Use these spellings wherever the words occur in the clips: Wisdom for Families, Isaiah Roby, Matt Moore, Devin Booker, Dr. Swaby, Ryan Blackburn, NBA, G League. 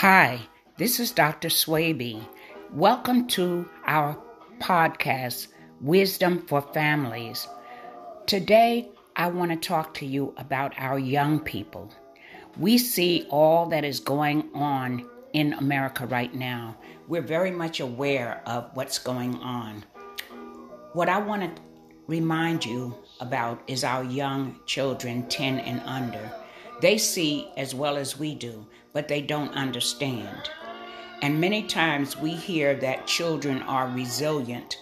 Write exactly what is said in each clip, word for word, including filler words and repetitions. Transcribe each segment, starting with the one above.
Hi, this is Doctor Swaby. Welcome to our podcast, Wisdom for Families. Today, I want to talk to you about our young people. We see all that is going on in America right now. We're very much aware of what's going on. What I want to remind you about is our young children, ten and under. They see as well as we do, but they don't understand. And many times we hear that children are resilient.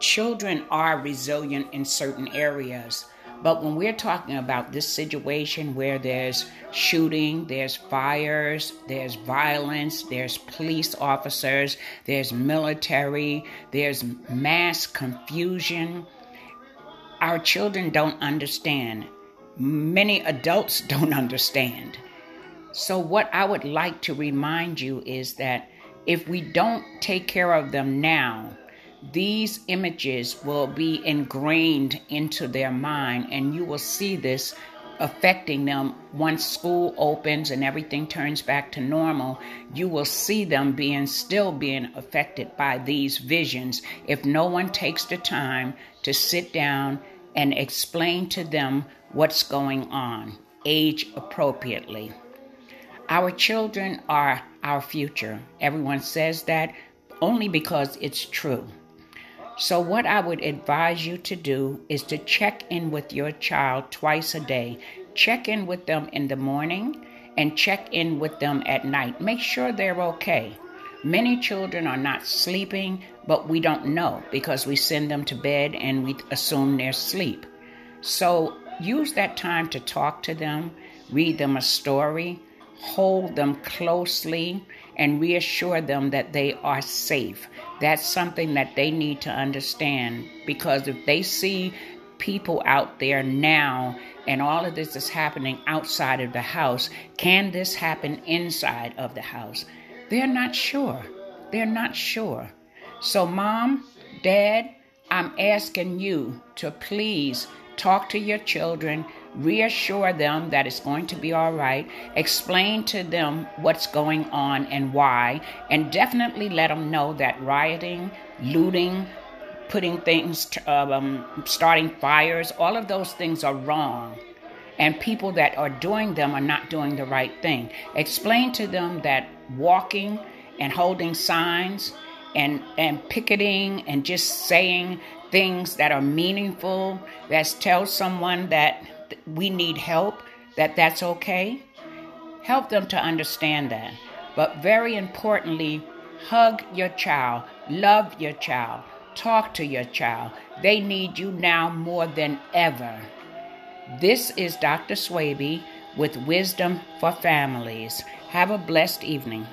Children are resilient in certain areas. But when we're talking about this situation where there's shooting, there's fires, there's violence, there's police officers, there's military, there's mass confusion, our children don't understand. Many adults don't understand. So what I would like to remind you is that if we don't take care of them now, these images will be ingrained into their mind, and you will see this affecting them once school opens and everything turns back to normal. You will see them being still being affected by these visions if no one takes the time to sit down and explain to them what's going on, age appropriately. Our children are our future. Everyone says that only because it's true. So what I would advise you to do is to check in with your child twice a day. Check in with them in the morning and check in with them at night. Make sure they're okay. Many children are not sleeping, but we don't know because we send them to bed and we assume they're asleep. So use that time to talk to them, read them a story, hold them closely, and reassure them that they are safe. That's something that they need to understand, because if they see people out there now and all of this is happening outside of the house, can this happen inside of the house? They're not sure. They're not sure. So mom, dad, I'm asking you to please talk to your children, reassure them that it's going to be all right, explain to them what's going on and why, and definitely let them know that rioting, looting, putting things, to, um, starting fires, all of those things are wrong. And people that are doing them are not doing the right thing. Explain to them that walking and holding signs and, and picketing and just saying things that are meaningful, that tell someone that we need help, that that's okay. Help them to understand that. But very importantly, hug your child, love your child, talk to your child. They need you now more than ever. This is Doctor Swaby with Wisdom for Families. Have a blessed evening.